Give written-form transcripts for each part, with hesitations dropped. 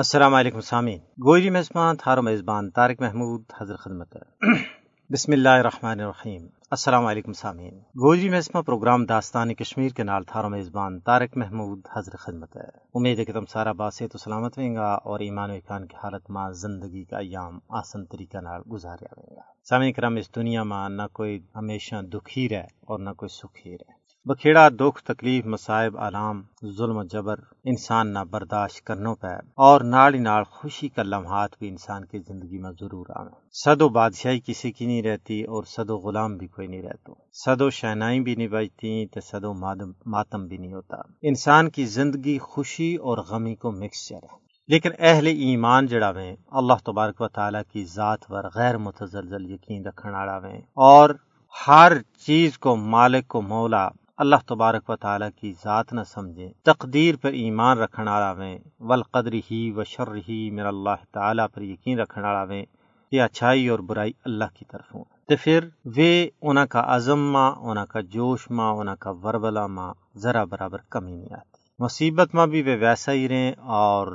السلام علیکم سامعین، گوئری میزبان تھارو میزبان طارق محمود حضر خدمت ہے۔ بسم اللہ الرحمن الرحیم۔ السلام علیکم سامعین، گوئری میزبان پروگرام داستان کشمیر کے نال تھارو میزبان طارق محمود حضر خدمت ہے۔ امید ہے کہ تم سارا باصحت و سلامت ہوئیں گا اور ایمان و اکان کی حالت ماں زندگی کا ایام آسن طریقہ نال گزاریا ہوئیں گا۔ سامعین کرام، اس دنیا ماں نہ کوئی ہمیشہ دکھی رہے اور نہ کوئی سکھی رہے۔ بکھیڑا دکھ تکلیف مصائب آلام ظلم و جبر انسان نہ برداشت کرنوں پہ اور نال ہی نال خوشی کا لمحات بھی انسان کی زندگی میں ضرور آئے۔ صد و بادشاہی کسی کی نہیں رہتی اور صد و غلام بھی کوئی نہیں رہتا، صد و شہنائی بھی نہیں بجتی تو صد و ماتم بھی نہیں ہوتا۔ انسان کی زندگی خوشی اور غمی کو مکسچر ہے، لیکن اہل ایمان جڑا ویں اللہ تبارک و تعالیٰ کی ذات ور غیر متزلزل یقین رکھن والا ویں اور ہر چیز کو مالک کو مولا اللہ تبارک و تعالیٰ کی ذات نہ سمجھیں، تقدیر پر ایمان رکھن والا ویں، والقدر ہی و شر ہی من اللہ تعالیٰ پر یقین رکھن والا ویں کہ اچھائی اور برائی اللہ کی طرف ہوں، تو پھر وے انہاں کا عزم ماں انہاں کا جوش ماں انہاں کا وربلا ماں ذرا برابر کمی نہیں آتی۔ مصیبت ماں بھی وہ ویسا ہی رہیں اور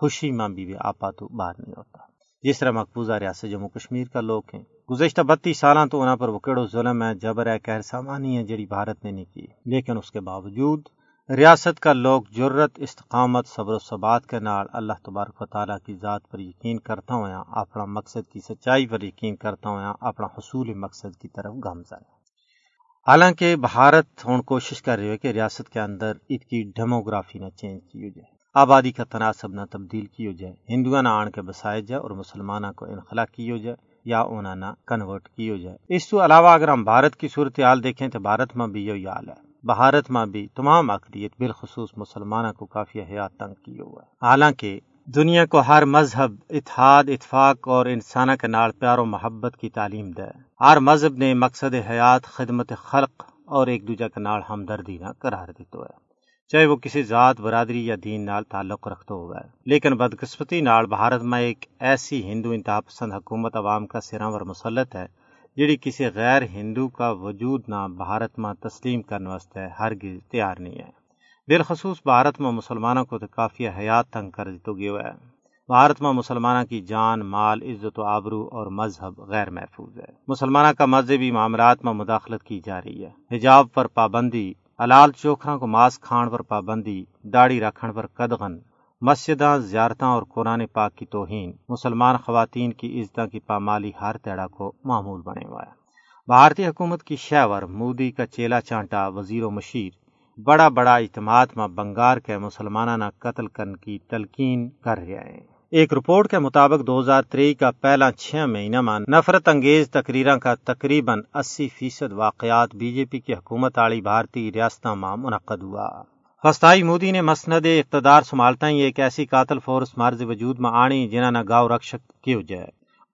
خوشی ماں بھی وہ آپا تو باہر نہیں ہوتا۔ جس طرح مقبوضہ ریاست جموں کشمیر کا لوگ ہیں، گزشتہ 32 سالاں تو انہاں پر وہ کیڑو ظلم ہے جبر ہے قہر سامانی ہے جڑی بھارت نے نہیں کی، لیکن اس کے باوجود ریاست کا لوگ جرت استقامت صبر و ثبات کے نال اللہ تبارک و تعالیٰ کی ذات پر یقین کرتا ہوا اپنا مقصد کی سچائی پر یقین کرتا ہوا اپنا حصول مقصد کی طرف گامزن ہے۔ حالانکہ بھارت ہن کوشش کر رہی ہے کہ ریاست کے اندر اس کی ڈیموگرافی نہ چینج کی ہو جائے، آبادی کا تناسب نہ تبدیل کی ہو جائے، ہندوؤں نہ آن کے بسائے جائے اور مسلمانوں کو انخلا کی ہو جائے یا انہوں نے کنورٹ کی ہو جائے۔ اس تو علاوہ اگر ہم بھارت کی صورتحال دیکھیں تو بھارت میں بھی یہی حال ہے، بھارت میں بھی تمام اقلیت بالخصوص مسلمانوں کو کافی حیات تنگ کی ہوا ہے۔ حالانکہ دنیا کو ہر مذہب اتحاد اتفاق اور انسانہ کے نال پیار و محبت کی تعلیم دے، ہر مذہب نے مقصد حیات خدمت خلق اور ایک دوجہ کے نال ہمدردی نہ قرار دیتا ہے، چاہے وہ کسی ذات برادری یا دین نال تعلق رکھتا ہوا ہے۔ لیکن بدقسمتی نال بھارت میں ایک ایسی ہندو انتہا پسند حکومت عوام کا سراں ور مسلط ہے جڑی کسی غیر ہندو کا وجود نہ بھارت میں تسلیم کرنے واسطے ہرگز تیار نہیں ہے۔ بالخصوص بھارت میں مسلمانوں کو تو کافی حیات تنگ کر دیتا گیا ہے۔ بھارت میں مسلمانوں کی جان مال عزت و آبرو اور مذہب غیر محفوظ ہے، مسلمانوں کا مذہبی معاملات میں مداخلت کی جا رہی ہے، حجاب پر پابندی، حلال چوکھاں کو ماس کھان پر پابندی، داڑھی رکھن پر قدغن، مسجداں زیارتاں اور قرآن پاک کی توہین، مسلمان خواتین کی عزتاں کی پامالی ہر تیڑا کو معمول بنے ہوا ہے۔ بھارتی حکومت کی شہور مودی کا چیلا چانٹا وزیر و مشیر بڑا بڑا اجتماعات میں بنگار کے مسلمانوں نہ قتل کرنے کی تلقین کر رہے ہیں۔ ایک رپورٹ کے مطابق 2003 کا پہلا 6 مہینہ میں نفرت انگیز تقریروں کا تقریباً 80% واقعات بی جے پی کی حکومت والی بھارتی ریاستوں میں منعقد ہوا۔ فستائی مودی نے مسند اقتدار سنبھالتا ہی ایک ایسی قاتل فورس مارز وجود میں آنی جنہوں نے گاؤ رکشک کی ہو جائے۔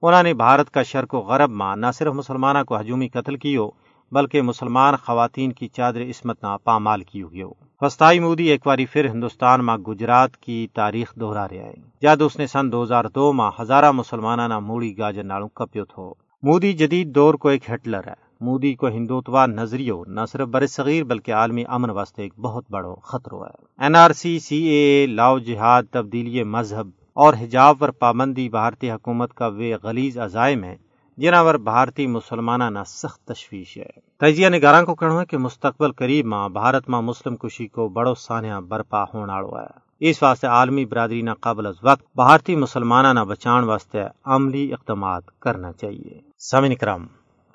انہوں نے بھارت کا شرق و غرب میں نہ صرف مسلمانوں کو ہجومی قتل کی ہو بلکہ مسلمان خواتین کی چادر عصمت نہ پامال کی ہوئی ہو۔ فستائی مودی ایک باری پھر ہندوستان میں گجرات کی تاریخ دہرا رہا ہے جد اس نے سن 2002 میں ہزارہ مسلمانوں نہ موڑی گاجر نالوں کپیو تھو۔ مودی جدید دور کو ایک ہٹلر ہے، مودی کو ہندوتوا نظریہ نہ صرف برصغیر بلکہ عالمی امن واسطے ایک بہت بڑا خطرہ ہے۔ NRC CAA لاؤ جہاد تبدیلی مذہب اور حجاب پر پابندی بھارتی حکومت کا وہ غلیظ عزائم ہے جناور بھارتی مسلمانہ نہ سخت تشویش ہے۔ تجزیہ نگاراں کو کہنا ہے کہ مستقبل قریب ماں بھارت ماں مسلم کشی کو بڑو سانحہ برپا ہونا ہوا ہے، اس واسطے عالمی برادری نہ قابل از وقت بھارتی مسلمانہ نہ بچان واسطے عملی اقدامات کرنا چاہیے۔ سامعین کرام،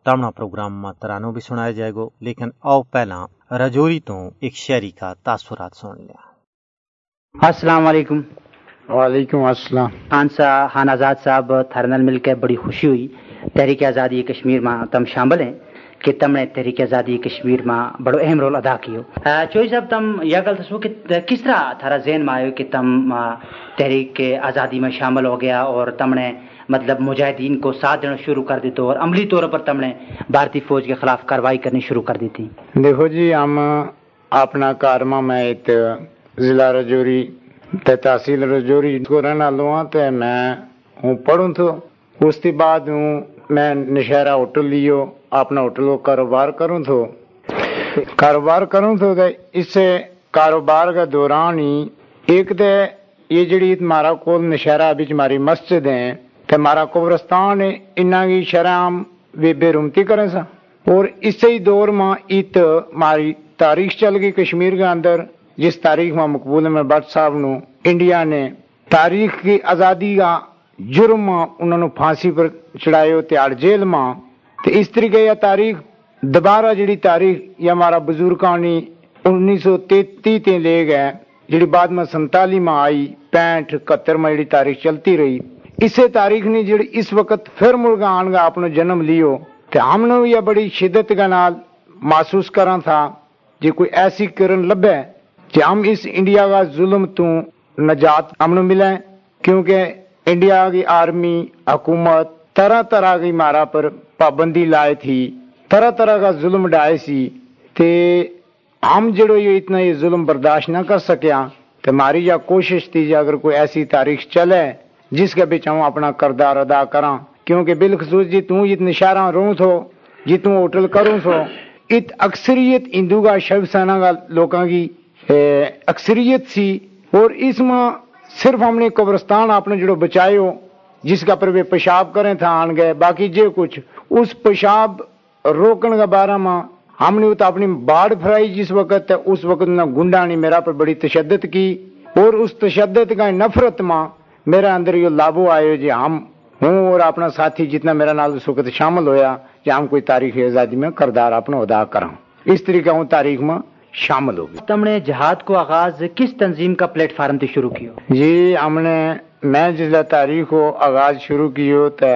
تامنا پروگرام ماں ترانو بھی سنایا جائے گا، لیکن آؤ پہلا رجوری تو ایک شاعری کا تاثرات سن لیا۔ السلام علیکم۔ وعلیکم السلام۔ خان آزاد صاحب تھرنل مل کے بڑی خوشی ہوئی، تحریک آزادی کشمیر میں تم شامل ہیں کہ تم نے تحریک آزادی کشمیر میں بڑو اہم رول ادا کیو۔ چوئی صاحب، تم یہ گل دسو کہ کس طرح تھارا ذہن میں آئے کہ تم تحریک آزادی میں شامل ہو گیا اور تم نے مطلب مجاہدین کو ساتھ دینا شروع کر دیتے اور عملی طور پر تم نے بھارتی فوج کے خلاف کارروائی کرنی شروع کر دی تھی؟ دیکھو جی، ہم اپنا کارما میں ضلع رجوری تے تحصیل رجوری کو رہنا لوا تے میں ہوں پڑھوں تو اس کے بعد ہوں میں نشہرہ ہوٹل لیو اپنا ہوٹل کو کاروبار کروں تو اس کاروبار کے دوران ہی ایک تے یہ جڑی مارا کول نشہرہ بچ ماری مسجد ہیں تے مارا قبرستان ہے انہاں کی شرم وے بےرمتی کریں سا اور اسی ہی دور ماں ایت ماری تاریخ چل گئی کشمیر کے اندر جس تاریخ ماں مقبول میں بٹ صاحب نو انڈیا نے تاریخ کی آزادی کا جرم ماں انہوں نے پھانسی پر چڑھائے تیار جیل ماں تے اس طریقے یا تاریخ دوبارہ جڑی تاریخ یا ہمارا بزرگانی 1933 تے لے گئے جڑی بعد میں 47 ماں آئی 65 71 میں جڑی تاریخ چلتی رہی اسے تاریخ نے جڑی اس وقت پھر مرغا آن گا اپنا جنم لیو تے ہم نے یہ بڑی شدت کا نال محسوس کرنا تھا جی کوئی ایسی کرن لبے کہ ہم اس انڈیا کا ظلم تو نجات ہم نے ملے کیونکہ انڈیا کی آرمی حکومت طرح طرح کی مارا پر پابندی لائے تھی طرح طرح کا ظلم ڈائے سی تے ہم جڑو یہ اتنا یہ ظلم برداشت نہ کر سکیا تے ماری جا کوشش تھی جا اگر کوئی ایسی تاریخ چلے جس کے بچ ہم اپنا کردار ادا کراں کیونکہ بالخصوص جی توں جتنے شہراں روں تھو جتوں ہوٹل کروں تھو ات اکثریت ہندو کا شیو سینا کا لوکاں کی اکثریت سی اور اس ماں صرف ہم نے قبرستان اپنے جڑو بچائے ہو جس کا پر وہ پیشاب کریں تھا آن گئے باقی جے کچھ اس پیشاب روکن کا بارہ ماں ہم نے تو اپنی باڑ پھرائی جس وقت ہے اس وقت نہ گنڈا نے میرا پر بڑی تشدد کی اور اس تشدد کا نفرت ماں میرا اندر یہ لابو آئے جی ہم ہوں اور اپنا ساتھی جتنا میرا نال اس وقت شامل ہویا جی ہم کوئی تاریخ آزادی میں کردار اپنا ادا کراؤں اس طریقہ ہوں تاریخ میں شامل ہو گئی۔ تم نے جہاد کو آغاز کس تنظیم کا پلیٹ فارم سے شروع کیا؟ جی ہم نے میں جسلا تاریخ کو آغاز شروع کی ہو تو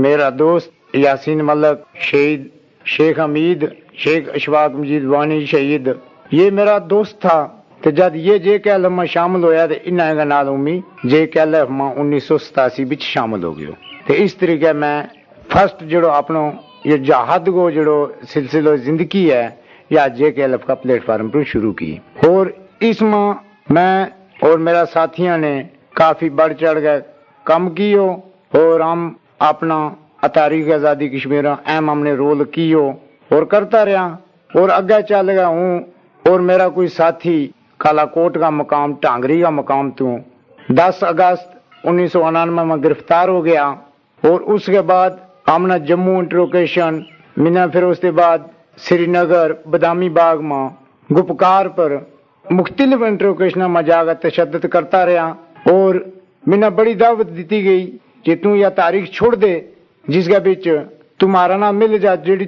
میرا دوست یاسین ملک شہید، شیخ امید، شیخ اشفاق مجید وانی شہید، یہ میرا دوست تھا تو جد یہ جے کے لف میں شامل ہویا تو انہیں کا نال امی جے کے لف میں 1987 بچ شامل ہو گیا تو اس طریقے میں فرسٹ جڑو اپنوں یہ جہاد کو جڑو سلسلہ زندگی ہے یا جے کے لف کا پلیٹ فارم پر شروع کی اور اس ماں میں اور میرا ساتھیاں نے کافی بڑھ چڑھ گئے کم کی ہو اور ہم اپنا تاریخ آزادی کشمیر اہم ہم نے رول کی ہو اور کرتا رہا اور اگے چل گیا ہوں اور میرا کوئی ساتھی کالا کوٹ کا مقام ٹانگری کا مقام تو 10 اگست 1999 میں گرفتار ہو گیا اور اس کے بعد ہم نے جموں انٹروکیشن مینا پھر اس کے بعد سری نگر بدامی باغ ماں گپکار پر مختلف انٹروکیشن میں جا کر تشدد کرتا رہا اور مینا بڑی دعوت دیتی گئی کہ تو یہ تاریخ چھوڑ دے جس کے بچ تمہارا نہ مل جا جڑی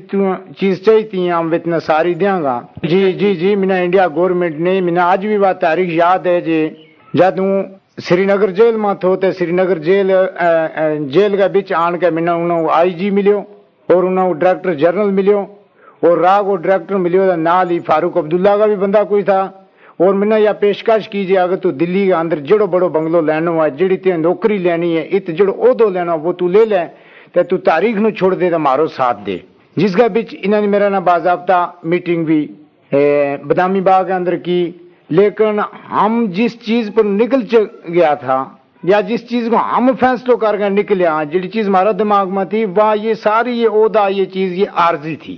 چیز چاہیے ہم اتنا ساری دیاں گا۔ جی جی جی مینا انڈیا گورنمنٹ نے مینا آج بھی بات تاریخ یاد ہے جی جد ہوں سری نگر جیل ماں تھو تو سری نگر جیل کے بچ آن کے مینا انہوں آئی جی ملیو اور انہوں ڈائریکٹر جنرل ملیو اور راہ کو ڈائریکٹر ملیو تو نال ہی فاروق عبداللہ کا بھی بندہ کوئی تھا اور مینا یہ پیشکش کیجیے اگر تو دلی کے اندر جڑو بڑو بنگلو لینا ہے جڑی تے نوکری لینی ہے ات جڑو عہدہ لینا وہ تو لے لے تو تاریخ نو چھوڑ دے تو مارو ساتھ دے جس کا بچ انہوں نے میرا نا باضابطہ میٹنگ بھی بدامی باغ کے اندر کی لیکن ہم جس چیز پر نکل گیا تھا یا جس چیز کو ہم فیصلہ کر کے نکلیا جڑی چیز ہمارا دماغ میں تھی وہ یہ ساری یہ عہدہ یہ چیز یہ عارضی تھی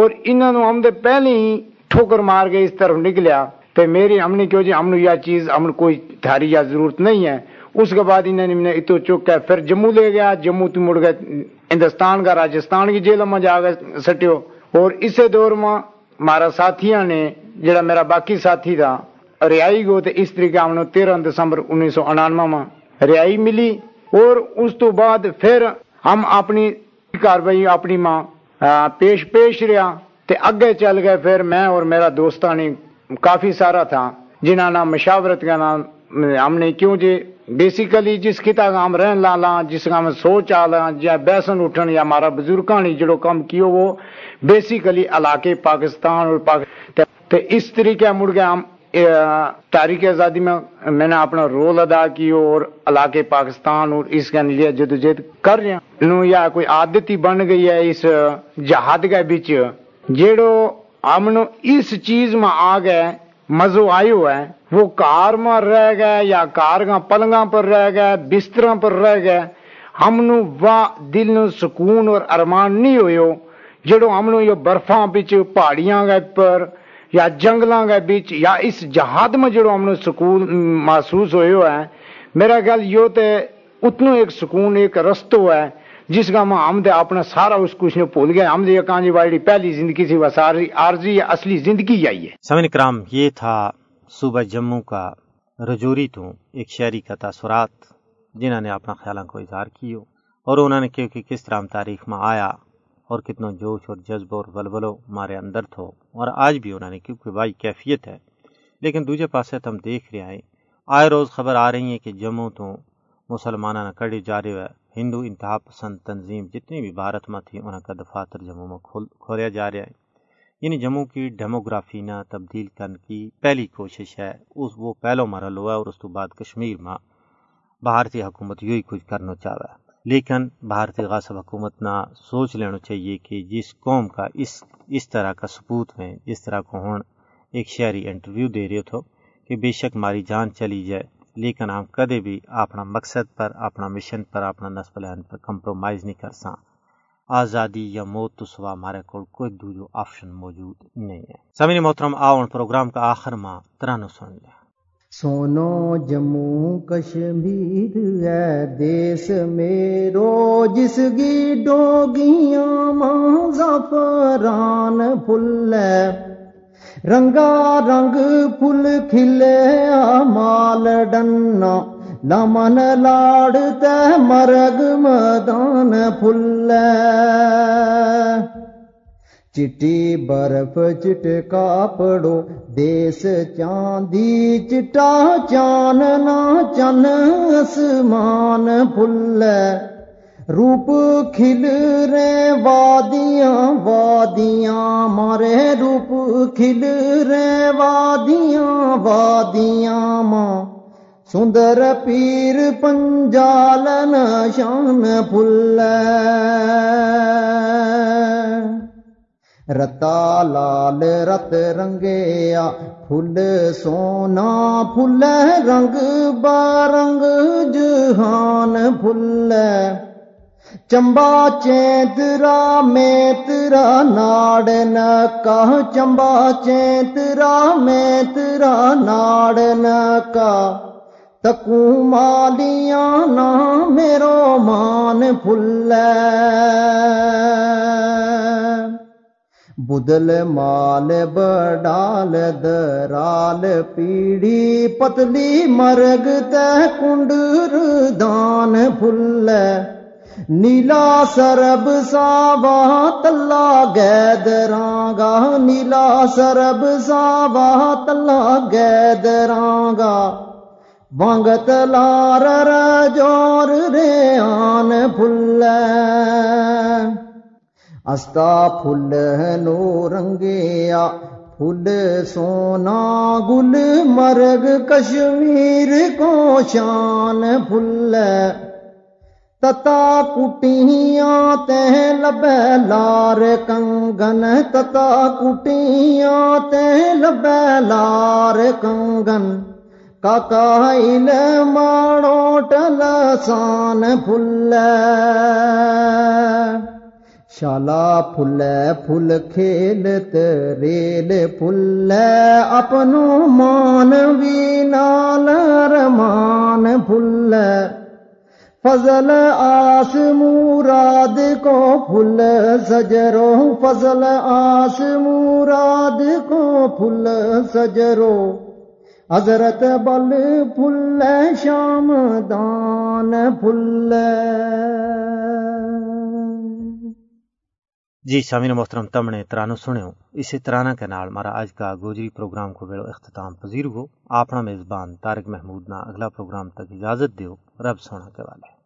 اور انہوں نے ہم پہلے ہی ٹھوکر مار کے اس طرف نکلیا تو میری ہم نے کہو جی ہم نے یہ چیز ہم کوئی تھاری یا ضرورت نہیں ہے اس کے بعد انہوں نے اتو چک کے پھر جموں لے گیا جموں تو مڑ گئے ہندوستان کا راجستھان کی جیل میں جا کے سٹیو اور اسے دور میں ہمارا ساتھیاں نے جڑا میرا باقی ساتھی تھا رہائی گو تو اس طریقے ہم نے 13 دسمبر 1999 میں رہائی ملی اور اس تو بعد پھر ہم اپنی کاروائی اپنی ماں پیش رہا تو اگے چل گئے پھر میں اور میرا دوستانی کافی سارا تھا جنہاں نام مشاورت کا نام ہم نے کیوں جی بیسیکلی جس خطہ کا ہم رہن لالا جس کا ہم سوچ آلا یا بیسن اٹھن یا ہمارا بزرگانی جڑو کم کیو وہ بیسیکلی علاقے پاکستان اور پاکستان اس طریقے مڑ گئے ہم تاریخ آزادی میں نے اپنا رول ادا کیو اور علاقے پاکستان اور اس کے لیے جدوجہد کر رہے ہیں نو یا کوئی عادت ہی بن گئی ہے اس جہاد کے بیچ جڑو ہم نو اس چیز میں آ گئے مزو آئی ہوا ہے وہ کار میں رہ گئے یا کار کا پلنگاں پر رہ گئے بستروں پر رہ گئے ہم نو دل نو سکون اور ارمان نہیں ہوئے جڑو ہم نو یہ برفاں بچ پہاڑیاں گئے پر یا جنگلاں گئے بچ یا اس جہاد میں جڑو ہم نو سکون محسوس ہوئے ہوا ہے میرا خیال یو تے اتنو ایک سکون ایک رستو ہے جس کا ماں ہم دے اپنا سارا اس کچھ نے بھول گئے. ہم دے یہ کہانی والی پہلی زندگی سے وہ ساری عارضی یا اصلی زندگی آئی ہے. سامعین کرام، یہ تھا صوبہ جموں کا رجوری تو ایک شاعری کا تاثرات جنہوں نے اپنا خیالوں کو اظہار کیو اور انہوں نے کہا کہ کس طرح تاریخ میں آیا اور کتنا جوش اور جذب اور ولولو ہمارے اندر تھو اور آج بھی انہوں نے کیونکہ وائی کیفیت ہے. لیکن دوجے پاسے ہم دیکھ رہے ہیں آئے روز خبر آ رہی ہے کہ جموں تو مسلمانوں نے کڑی جاری ہے، ہندو انتہا پسند تنظیم جتنی بھی بھارت میں تھی انہوں کا دفاتر جموں میں کھولیا جا رہا ہے. یعنی جموں کی ڈیموگرافی نہ تبدیل کرنے کی پہلی کوشش ہے، اس وہ پہلو مرحلہ ہوا ہے اور اس تو بعد کشمیر میں بھارتی حکومت یوں ہی کچھ کرنا چاہا ہے. لیکن بھارتی غاصب حکومت نہ سوچ لینا چاہیے کہ جس قوم کا اس طرح کا ثبوت میں جس طرح کو ہون ایک شہری انٹرویو دے رہے تھو کہ بے شک ماری جان چلی جائے لیکن ہم کدے بھی اپنا مقصد پر اپنا مشن پر اپنا نسل پلان پر کمپرومائز نہیں کر ساں. آزادی یا موت تو سوا ہمارے کوئی دوجو آپشن موجود نہیں ہے. سامعین محترم، آؤ پروگرام کا آخر ماں ترانو سن لیا. سونو جموں کشمیر ہے دیس میرو جس کی ڈوگیاں ماں زعفران پھل رنگا رنگ پھل کھلے مال ڈنا لمن لاڑتے مرگ مدان پھل چٹی برف چٹکا پڑو دیس چاندی چٹا چاننا چن آسمان پھل روپ کھل رے وادیاں وادیاں مارے روپ کھل رے وادیاں وادیاں ماں سندر پیر پنجالن شان پھل رتا لال رت رنگیا پھل سونا پھل رنگ بارنگ جہان پھل چمبا چیترا میترا ناڑ نکا چمبا چیترا میترا ناڑ نکا تکو مالیاں نا میرو مان پھل بدل مال بڈال درال پیڑی پتلی مرگ تے کنڈر دان پھل نیلا سرب ساوا تلا گیدرانگا نیلا سرب ساوا تلا گیدرانگا بانگ تلار رجور ریان پھل استا پھل نو رنگیا پھل سونا گل مرگ کشمیر کو شان پھل تتا کٹیاں تے لبے لار کنگن تتا کٹیاں تے لبے لار کنگن کاکا ہل ماڑو ٹل سان پھل شالا پھل پھل کھیلت ریل پھل اپنو مانوی نال رمان پھل فضل آس مراد کو پھل سجرو فضل آس مراد کو پھل سجرو حضرت بل پھل شام دان پھل. جی سامعین محترم، تم نے ترانو سنو. اسی ترانہ کے نال مارا آج کا گوجری پروگرام کو ویلو اختتام پذیر ہو. اپنا میزبان طارق محمود نا اگلا پروگرام تک اجازت دیو. رب سونا کے والے.